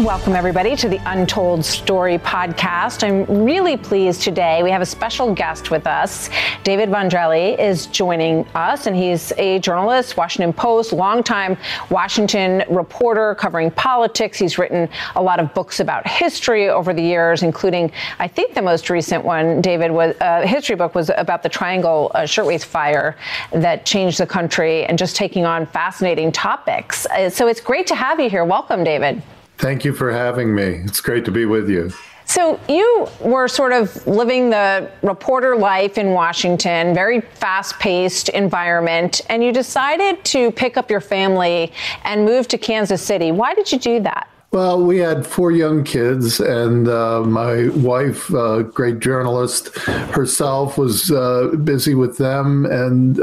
Welcome, everybody, to the Untold Story podcast. I'm really pleased today. We have a special guest with us. David Von Drehle is joining us, and he's a journalist, Washington Post, longtime Washington reporter covering politics. He's written a lot of books about history over the years, including, I think the most recent one, David, was a history book was about the Triangle Shirtwaist Fire that changed the country and just taking on fascinating topics. So it's great to have you here. Welcome, David. Thank you for having me. It's great to be with you. So you were sort of living the reporter life in Washington, very fast-paced environment, and you decided to pick up your family and move to Kansas City. Why did you do that? Well, we had 4 young kids, and my wife, great journalist herself, was busy with them, and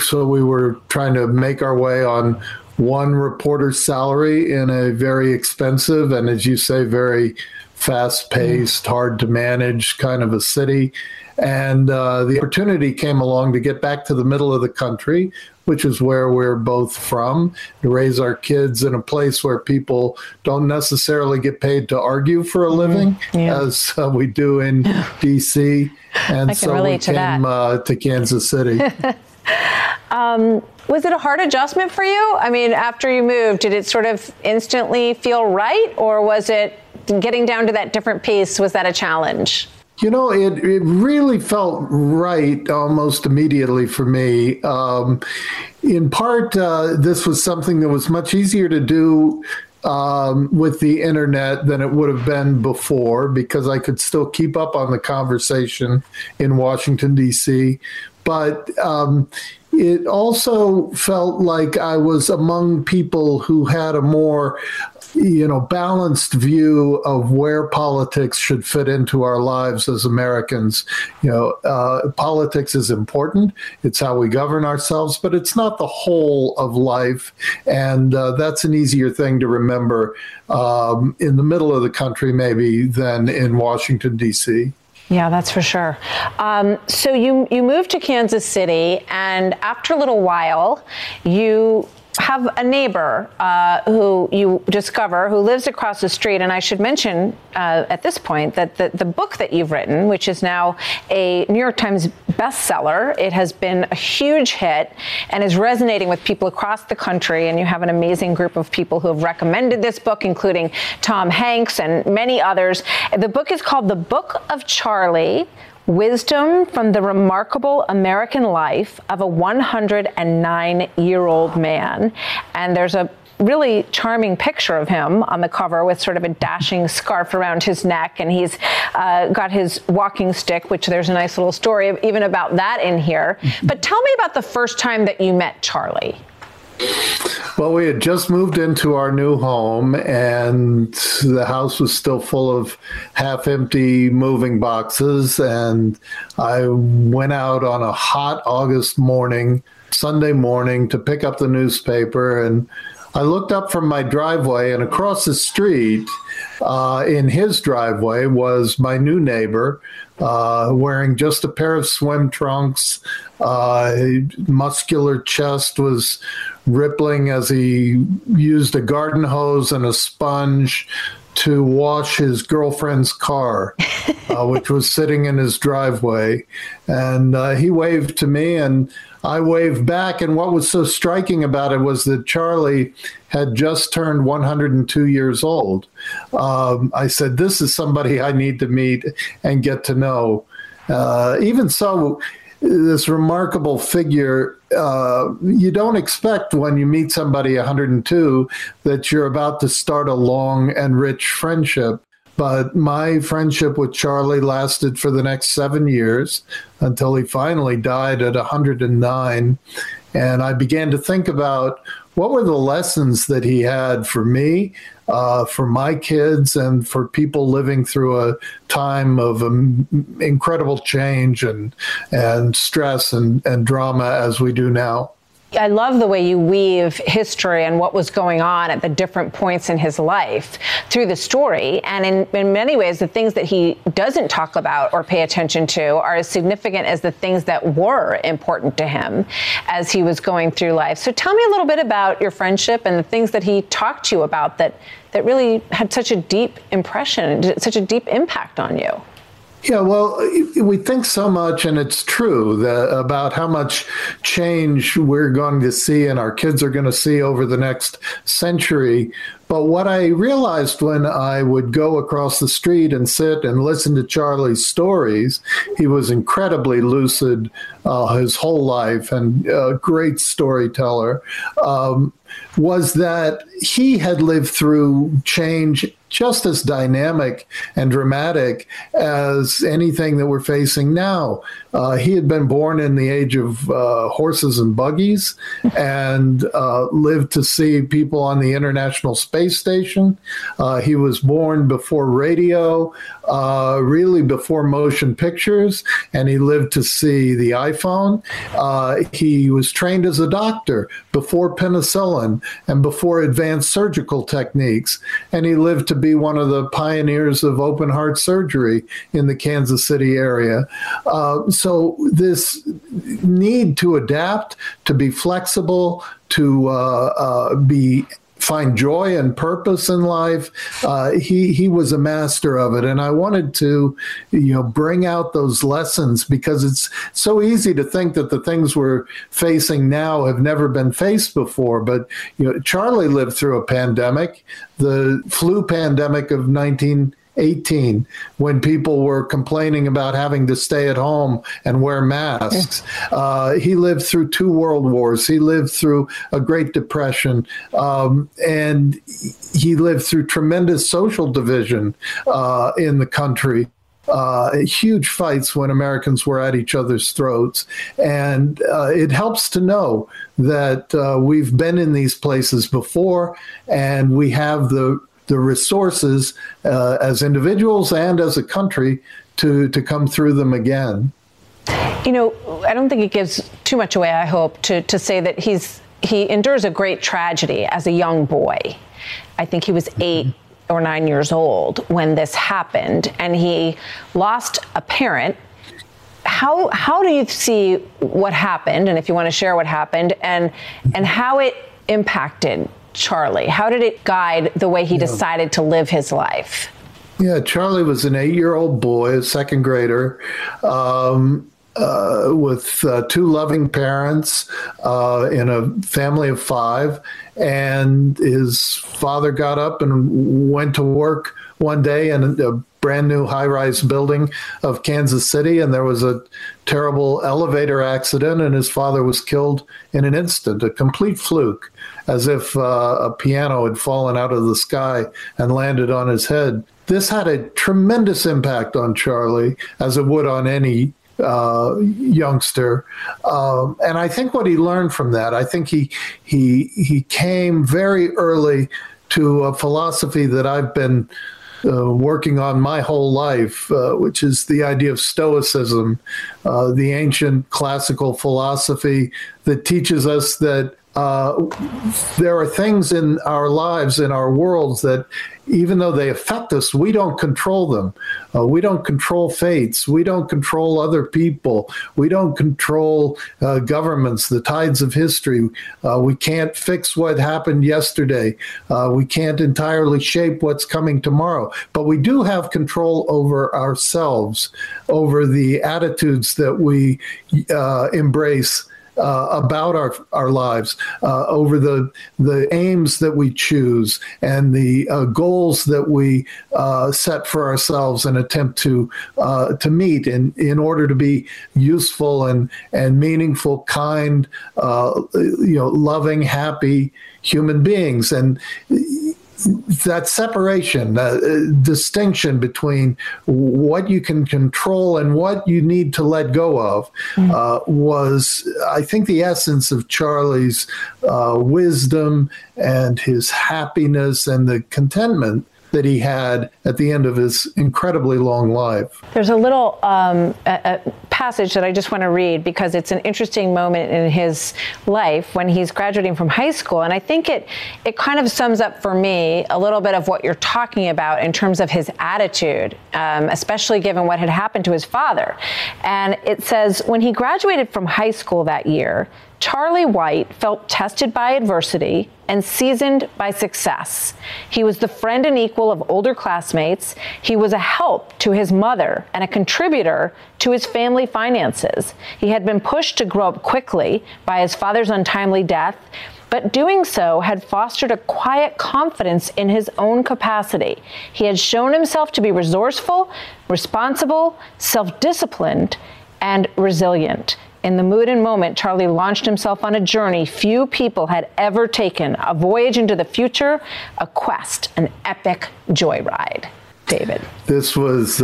so we were trying to make our way on one reporter's salary in a very expensive and, as you say, very fast-paced, hard-to-manage kind of a city. And the opportunity came along to get back to the middle of the country, which is where we're both from, to raise our kids in a place where people don't necessarily get paid to argue for a living, as we do in D.C. And so we came to Kansas City. Was it a hard adjustment for you? I mean, after you moved, did it sort of instantly feel right, or was it getting down to that different piece? Was that a challenge? You know, it really felt right almost immediately for me. In part, this was something that was much easier to do with the internet than it would have been before, because I could still keep up on the conversation in Washington, D.C., but it also felt like I was among people who had a more, balanced view of where politics should fit into our lives as Americans. Politics is important. It's how we govern ourselves, but it's not the whole of life. And that's an easier thing to remember in the middle of the country, maybe, than in Washington, D.C. Yeah, that's for sure. So you moved to Kansas City, and after a little while, you have a neighbor who you discover who lives across the street. And I should mention at this point that the book that you've written, which is now a New York Times bestseller, it has been a huge hit and is resonating with people across the country. And you have an amazing group of people who have recommended this book, including Tom Hanks and many others. The book is called The Book of Charlie: Wisdom from the Remarkable American Life of a 109-year-old Man. And there's a really charming picture of him on the cover with sort of a dashing scarf around his neck, and he's got his walking stick, which there's a nice little story of, even about that in here. But tell me about the first time that you met Charlie. Well, we had just moved into our new home, and the house was still full of half-empty moving boxes, and I went out on a hot August morning, Sunday morning, to pick up the newspaper, and I looked up from my driveway, and across the street in his driveway was my new neighbor, wearing just a pair of swim trunks. Muscular chest was rippling as he used a garden hose and a sponge to wash his girlfriend's car, which was sitting in his driveway. And he waved to me, and I waved back. And what was so striking about it was that Charlie had just turned 102 years old. I said, this is somebody I need to meet and get to know. Even so, this remarkable figure, you don't expect when you meet somebody 102 that you're about to start a long and rich friendship. But my friendship with Charlie lasted for the next 7 years until he finally died at 109. And I began to think about what were the lessons that he had for me, for my kids and for people living through a time of incredible change and stress and drama as we do now. I love the way you weave history and what was going on at the different points in his life through the story. And in many ways, the things that he doesn't talk about or pay attention to are as significant as the things that were important to him as he was going through life. So tell me a little bit about your friendship and the things that he talked to you about that really had such a deep impression, such a deep impact on you. Yeah, well, we think so much, and it's true, about how much change we're going to see and our kids are going to see over the next century. But what I realized when I would go across the street and sit and listen to Charlie's stories, he was incredibly lucid his whole life and a great storyteller, was that he had lived through change just as dynamic and dramatic as anything that we're facing now. He had been born in the age of horses and buggies and lived to see people on the International Space Station. He was born before radio, really before motion pictures, and he lived to see the iPhone. He was trained as a doctor before penicillin and before advanced surgical techniques, and he lived to be one of the pioneers of open heart surgery in the Kansas City area. So this need to adapt, to be flexible, to find joy and purpose in life, he was a master of it. And I wanted to, bring out those lessons, because it's so easy to think that the things we're facing now have never been faced before. But, Charlie lived through a pandemic, the flu pandemic of 1918, when people were complaining about having to stay at home and wear masks. He lived through 2 world wars. He lived through a Great Depression. And he lived through tremendous social division in the country. Huge fights when Americans were at each other's throats. And it helps to know that we've been in these places before, and we have the resources as individuals and as a country to come through them again. I don't think it gives too much away, I hope, to say that he endures a great tragedy as a young boy. I think he was 8 or 9 years old when this happened, and he lost a parent. How do you see what happened, and if you want to share what happened, and how it impacted Charlie? How did it guide the way he decided to live his life? Yeah, Charlie was an 8-year-old boy, a second grader, with 2 loving parents in a family of 5. And his father got up and went to work one day in a brand new high-rise building of Kansas City, and there was a terrible elevator accident, and his father was killed in an instant, a complete fluke, as if a piano had fallen out of the sky and landed on his head. This had a tremendous impact on Charlie, as it would on any youngster. And I think what he learned from that, I think he came very early to a philosophy that I've been working on my whole life, which is the idea of Stoicism, the ancient classical philosophy that teaches us that there are things in our lives, in our worlds, that even though they affect us, we don't control them. We don't control fates. We don't control other people. We don't control governments, the tides of history. We can't fix what happened yesterday. We can't entirely shape what's coming tomorrow. But we do have control over ourselves, over the attitudes that we embrace about our lives, over the aims that we choose and the goals that we set for ourselves and attempt to meet in order to be useful and meaningful, kind, loving, happy human beings. And that separation, the distinction between what you can control and what you need to let go of, was, I think, the essence of Charlie's wisdom and his happiness and the contentment that he had at the end of his incredibly long life. There's a little a passage that I just want to read because it's an interesting moment in his life when he's graduating from high school. And I think it kind of sums up for me a little bit of what you're talking about in terms of his attitude, especially given what had happened to his father. And it says, when he graduated from high school that year, Charlie White felt tested by adversity and seasoned by success. He was the friend and equal of older classmates. He was a help to his mother and a contributor to his family finances. He had been pushed to grow up quickly by his father's untimely death, but doing so had fostered a quiet confidence in his own capacity. He had shown himself to be resourceful, responsible, self-disciplined, and resilient. In the mood and moment, Charlie launched himself on a journey few people had ever taken, a voyage into the future, a quest, an epic joyride. David. This was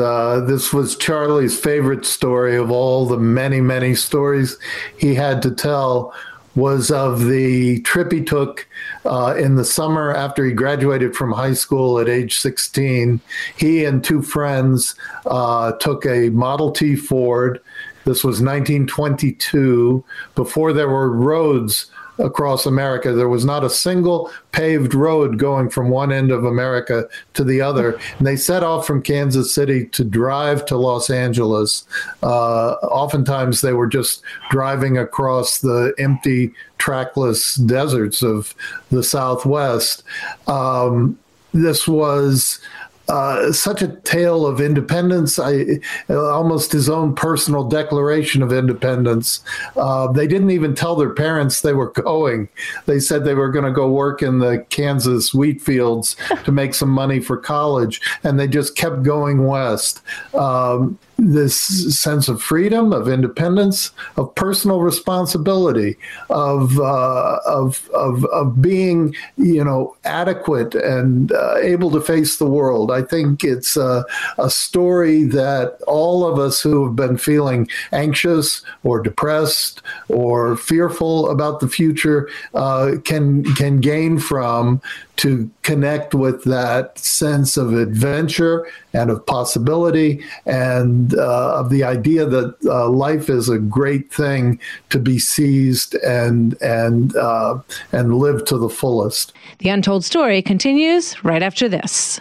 Charlie's favorite story of all the many, many stories he had to tell, was of the trip he took in the summer after he graduated from high school at age 16. He and two friends took a Model T Ford. This was 1922, before there were roads across America. There was not a single paved road going from one end of America to the other. And they set off from Kansas City to drive to Los Angeles. Oftentimes they were just driving across the empty, trackless deserts of the Southwest. This was such a tale of independence, almost his own personal declaration of independence. They didn't even tell their parents they were going. They said they were going to go work in the Kansas wheat fields to make some money for college, and they just kept going west. This sense of freedom, of independence, of personal responsibility, of being, adequate and able to face the world. I think it's a story that all of us who have been feeling anxious or depressed or fearful about the future can gain from, to connect with that sense of adventure and of possibility and of the idea that life is a great thing to be seized and lived to the fullest. The Untold Story continues right after this.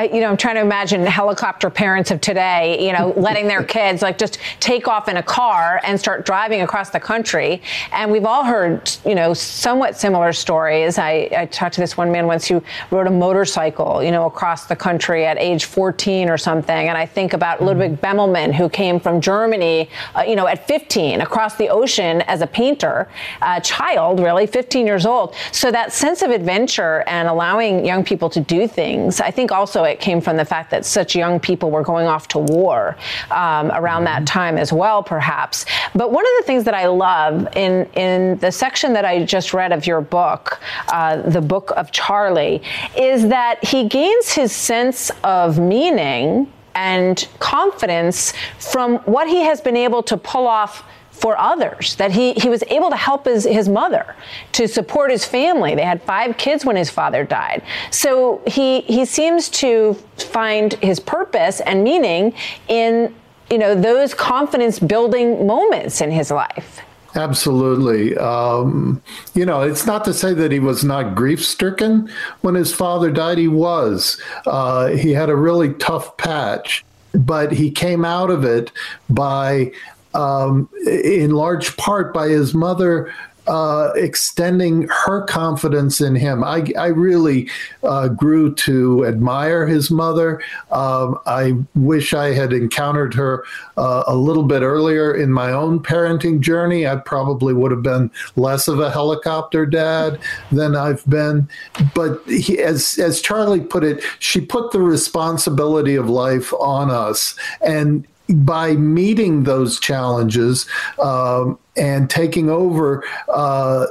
I'm trying to imagine helicopter parents of today, letting their kids just take off in a car and start driving across the country. And we've all heard, somewhat similar stories. I talked to this one man once who rode a motorcycle, across the country at age 14 or something. And I think about Ludwig Bemelmans, who came from Germany, at 15 across the ocean as a painter, a child, really 15 years old. So that sense of adventure and allowing young people to do things, I think also it came from the fact that such young people were going off to war around that time as well, perhaps. But one of the things that I love in the section that I just read of your book, The Book of Charlie, is that he gains his sense of meaning and confidence from what he has been able to pull off for others, that he was able to help his mother, to support his family. They had 5 kids when his father died. So he seems to find his purpose and meaning in, those confidence building moments in his life. Absolutely. It's not to say that he was not grief-stricken when his father died. He was. He had a really tough patch, but he came out of it by in large part by his mother extending her confidence in him. I really grew to admire his mother. I wish I had encountered her a little bit earlier in my own parenting journey. I probably would have been less of a helicopter dad than I've been. But he, as Charlie put it, she put the responsibility of life on us. And by meeting those challenges, and taking over,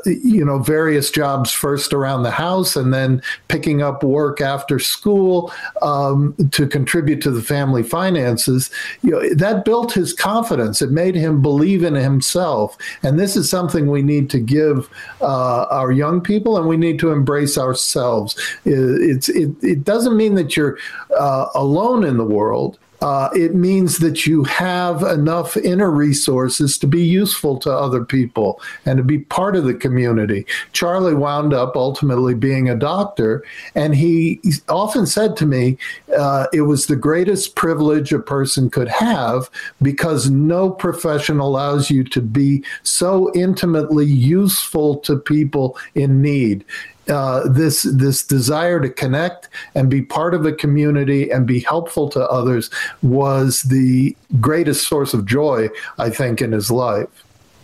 various jobs first around the house and then picking up work after school to contribute to the family finances, that built his confidence. It made him believe in himself. And this is something we need to give our young people, and we need to embrace ourselves. It doesn't mean that you're alone in the world. It means that you have enough inner resources to be useful to other people and to be part of the community. Charlie wound up ultimately being a doctor, and he often said to me, it was the greatest privilege a person could have, because no profession allows you to be so intimately useful to people in need. This desire to connect and be part of a community and be helpful to others was the greatest source of joy, I think, in his life.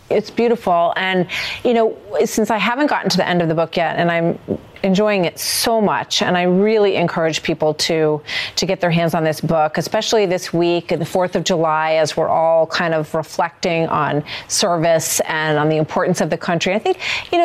It's beautiful. And, since I haven't gotten to the end of the book yet, and I'm enjoying it so much, and I really encourage people to get their hands on this book, especially this week and the 4th of July, as we're all kind of reflecting on service and on the importance of the country. I think,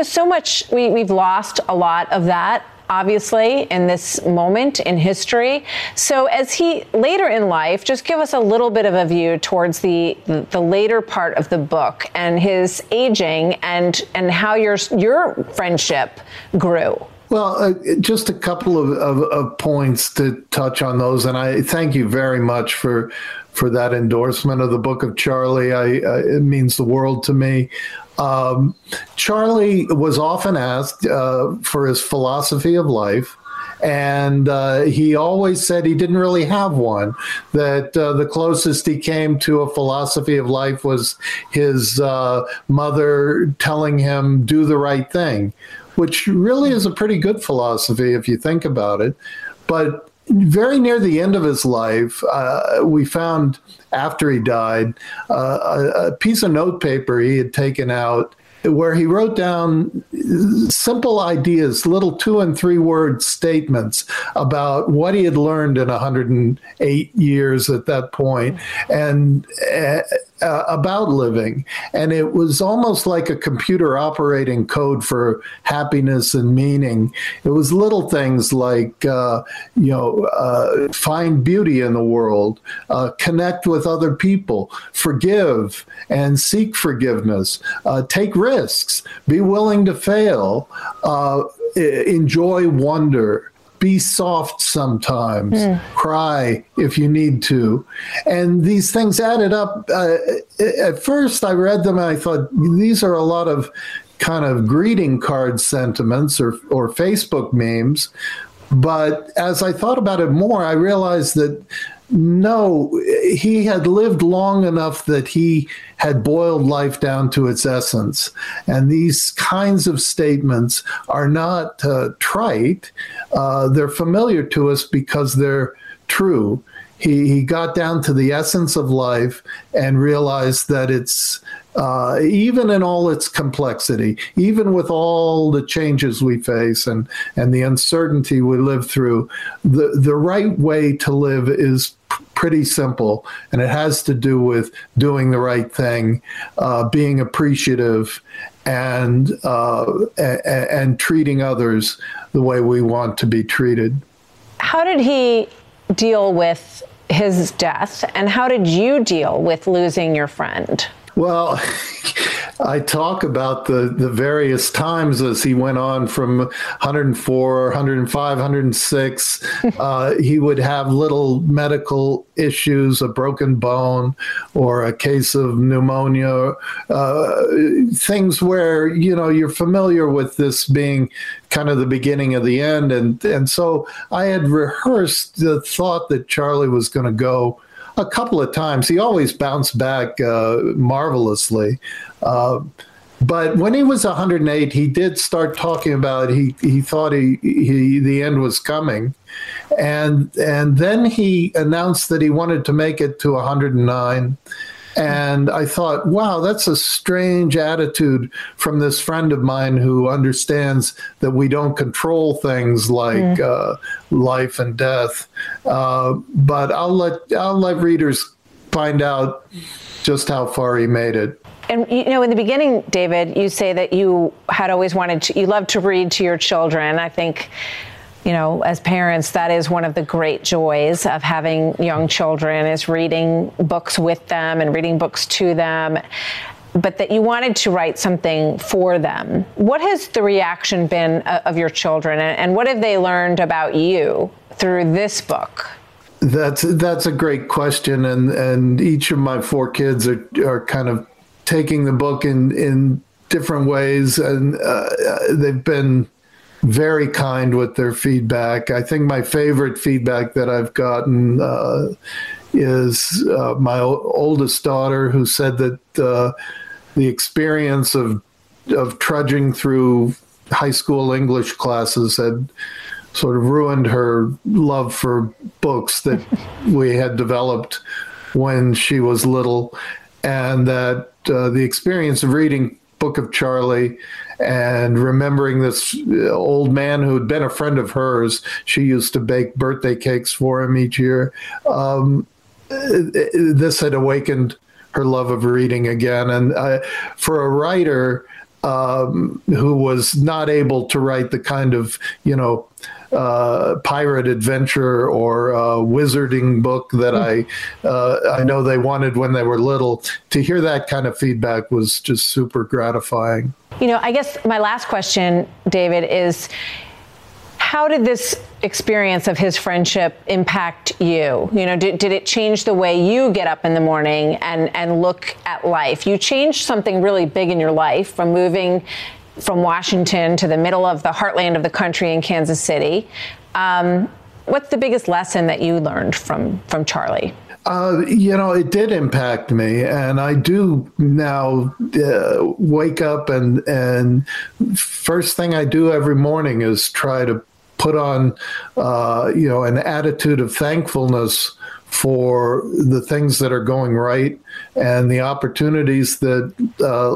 so much, we've lost a lot of that, obviously, in this moment in history. So as he later in life, just give us a little bit of a view towards the later part of the book and his aging and how your friendship grew. Well, just a couple of points to touch on those. And I thank you very much for that endorsement of the Book of Charlie. It means the world to me. Charlie was often asked for his philosophy of life, and he always said he didn't really have one, that the closest he came to a philosophy of life was his mother telling him, do the right thing, which really is a pretty good philosophy if you think about it. But very near the end of his life, we found, after he died, a piece of notepaper he had taken out where he wrote down simple ideas, little 2- and 3-word statements about what he had learned in 108 years at that point, and about living. And it was almost like a computer operating code for happiness and meaning. It was little things like, find beauty in the world, connect with other people, forgive and seek forgiveness, take risks, be willing to fail, enjoy wonder, be soft sometimes, cry if you need to. And these things added up. At first I read them and I thought, these are a lot of kind of greeting card sentiments or Facebook memes. But as I thought about it more, I realized that no, he had lived long enough that he had boiled life down to its essence. And these kinds of statements are not trite. They're familiar to us because they're true. He got down to the essence of life and realized that it's, even in all its complexity, even with all the changes we face and the uncertainty we live through, the right way to live is pretty simple. And it has to do with doing the right thing, being appreciative, and treating others the way we want to be treated. How did he deal with his death, and how did you deal with losing your friend? Well, I talk about the various times as he went on from 104, 105, 106. He would have little medical issues, a broken bone or a case of pneumonia, things where, you're familiar with this being kind of the beginning of the end. And so I had rehearsed the thought that Charlie was going to go a couple of times. He always bounced back marvelously. But when he was 108, he did start talking about he thought the end was coming, and then he announced that he wanted to make it to 109. And I thought, wow, that's a strange attitude from this friend of mine who understands that we don't control things like life and death. But I'll let readers find out just how far he made it. And, you know, in the beginning, David, you say that you had always wanted to, you loved to read to your children. I think, you know, as parents, that is one of the great joys of having young children, is reading books with them and reading books to them, but that you wanted to write something for them. What has the reaction been of your children, and what have they learned about you through this book? That's a great question. And each of my four kids are kind of taking the book in different ways, and they've been very kind with their feedback. I think my favorite feedback that I've gotten is my oldest daughter, who said that the experience of trudging through high school English classes had sort of ruined her love for books that we had developed when she was little. And that the experience of reading Book of Charlie and remembering this old man who had been a friend of hers, she used to bake birthday cakes for him each year. This had awakened her love of reading again. And for a writer who was not able to write the kind of, you know, pirate adventure or wizarding book that I know they wanted when they were little, to hear that kind of feedback was just super gratifying. You know, I guess my last question, David, is how did this experience of his friendship impact you? You know, did it change the way you get up in the morning and look at life? You changed something really big in your life from moving from Washington to the middle of the heartland of the country in Kansas City. What's the biggest lesson that you learned from Charlie? You know, it did impact me, and I do now wake up and first thing I do every morning is try to put on, you know, an attitude of thankfulness for the things that are going right and the opportunities that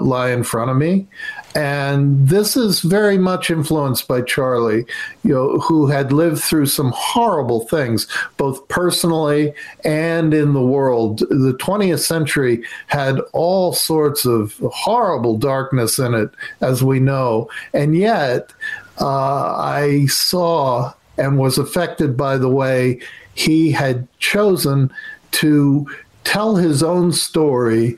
lie in front of me. And this is very much influenced by Charlie, you know, who had lived through some horrible things, both personally and in the world. The 20th century had all sorts of horrible darkness in it, as we know. And yet I saw and was affected by the way he had chosen to tell his own story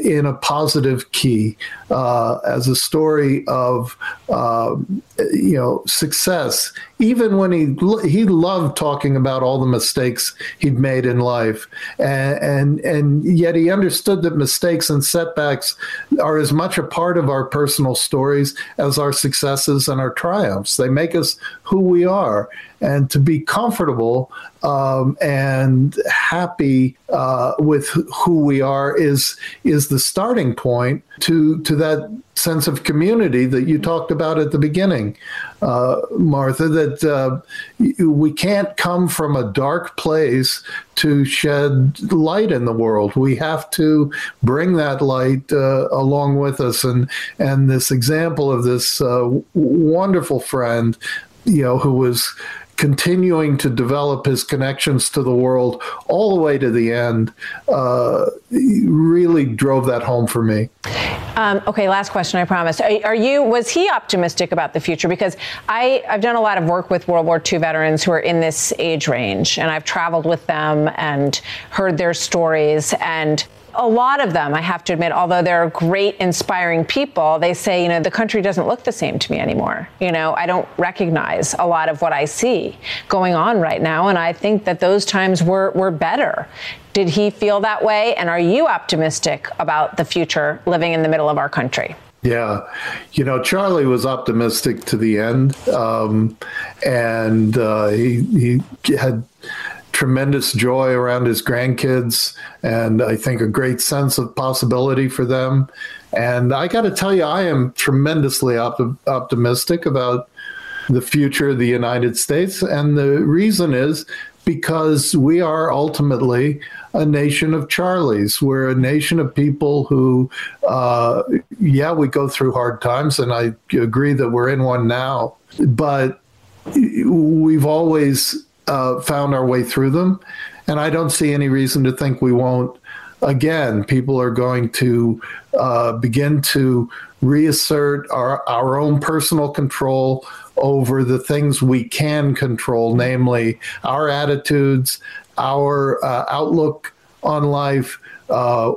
in a positive key, as a story of, you know, success. Even when he loved talking about all the mistakes he'd made in life, and yet he understood that mistakes and setbacks are as much a part of our personal stories as our successes and our triumphs. They make us who we are. And to be comfortable and happy with who we are is the starting point to that sense of community that you talked about at the beginning, Martha, that we can't come from a dark place to shed light in the world. We have to bring that light along with us. And this example of this wonderful friend, you know, who was continuing to develop his connections to the world all the way to the end, really drove that home for me. Okay, last question, I promise. Was he optimistic about the future? Because I've done a lot of work with World War II veterans who are in this age range, and I've traveled with them and heard their stories, and a lot of them, I have to admit, although they're great, inspiring people, they say, you know, the country doesn't look the same to me anymore. You know, I don't recognize a lot of what I see going on right now. And I think that those times were better. Did he feel that way? And are you optimistic about the future living in the middle of our country? Yeah. You know, Charlie was optimistic to the end. And he had tremendous joy around his grandkids, and I think a great sense of possibility for them. And I got to tell you, I am tremendously optimistic about the future of the United States. And the reason is because we are ultimately a nation of Charlies. We're a nation of people who, yeah, we go through hard times, and I agree that we're in one now, but we've always found our way through them. And I don't see any reason to think we won't. Again, people are going to begin to reassert our own personal control over the things we can control, namely our attitudes, our outlook on life,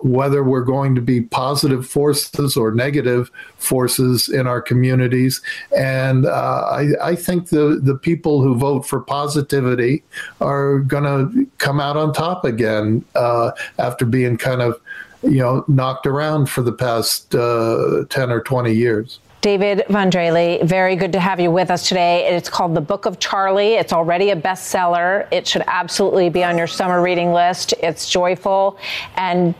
whether we're going to be positive forces or negative forces in our communities. And I think the people who vote for positivity are going to come out on top again after being kind of, knocked around for the past 10 or 20 years. David Von Drehle, very good to have you with us today. It's called The Book of Charlie. It's already a bestseller. It should absolutely be on your summer reading list. It's joyful and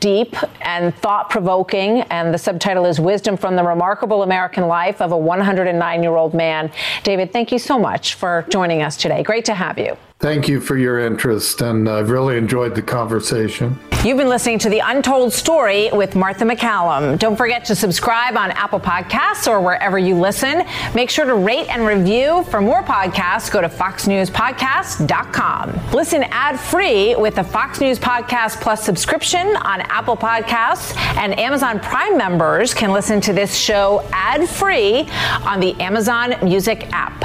deep and thought-provoking, and the subtitle is Wisdom from the Remarkable American Life of a 109-Year-Old Man. David, thank you so much for joining us today. Great to have you. Thank you for your interest, and I've really enjoyed the conversation. You've been listening to The Untold Story with Martha MacCallum. Don't forget to subscribe on Apple Podcasts or wherever you listen. Make sure to rate and review. For more podcasts, go to foxnewspodcast.com. Listen ad-free with the Fox News Podcast Plus subscription on Apple Podcasts, and Amazon Prime members can listen to this show ad-free on the Amazon Music app.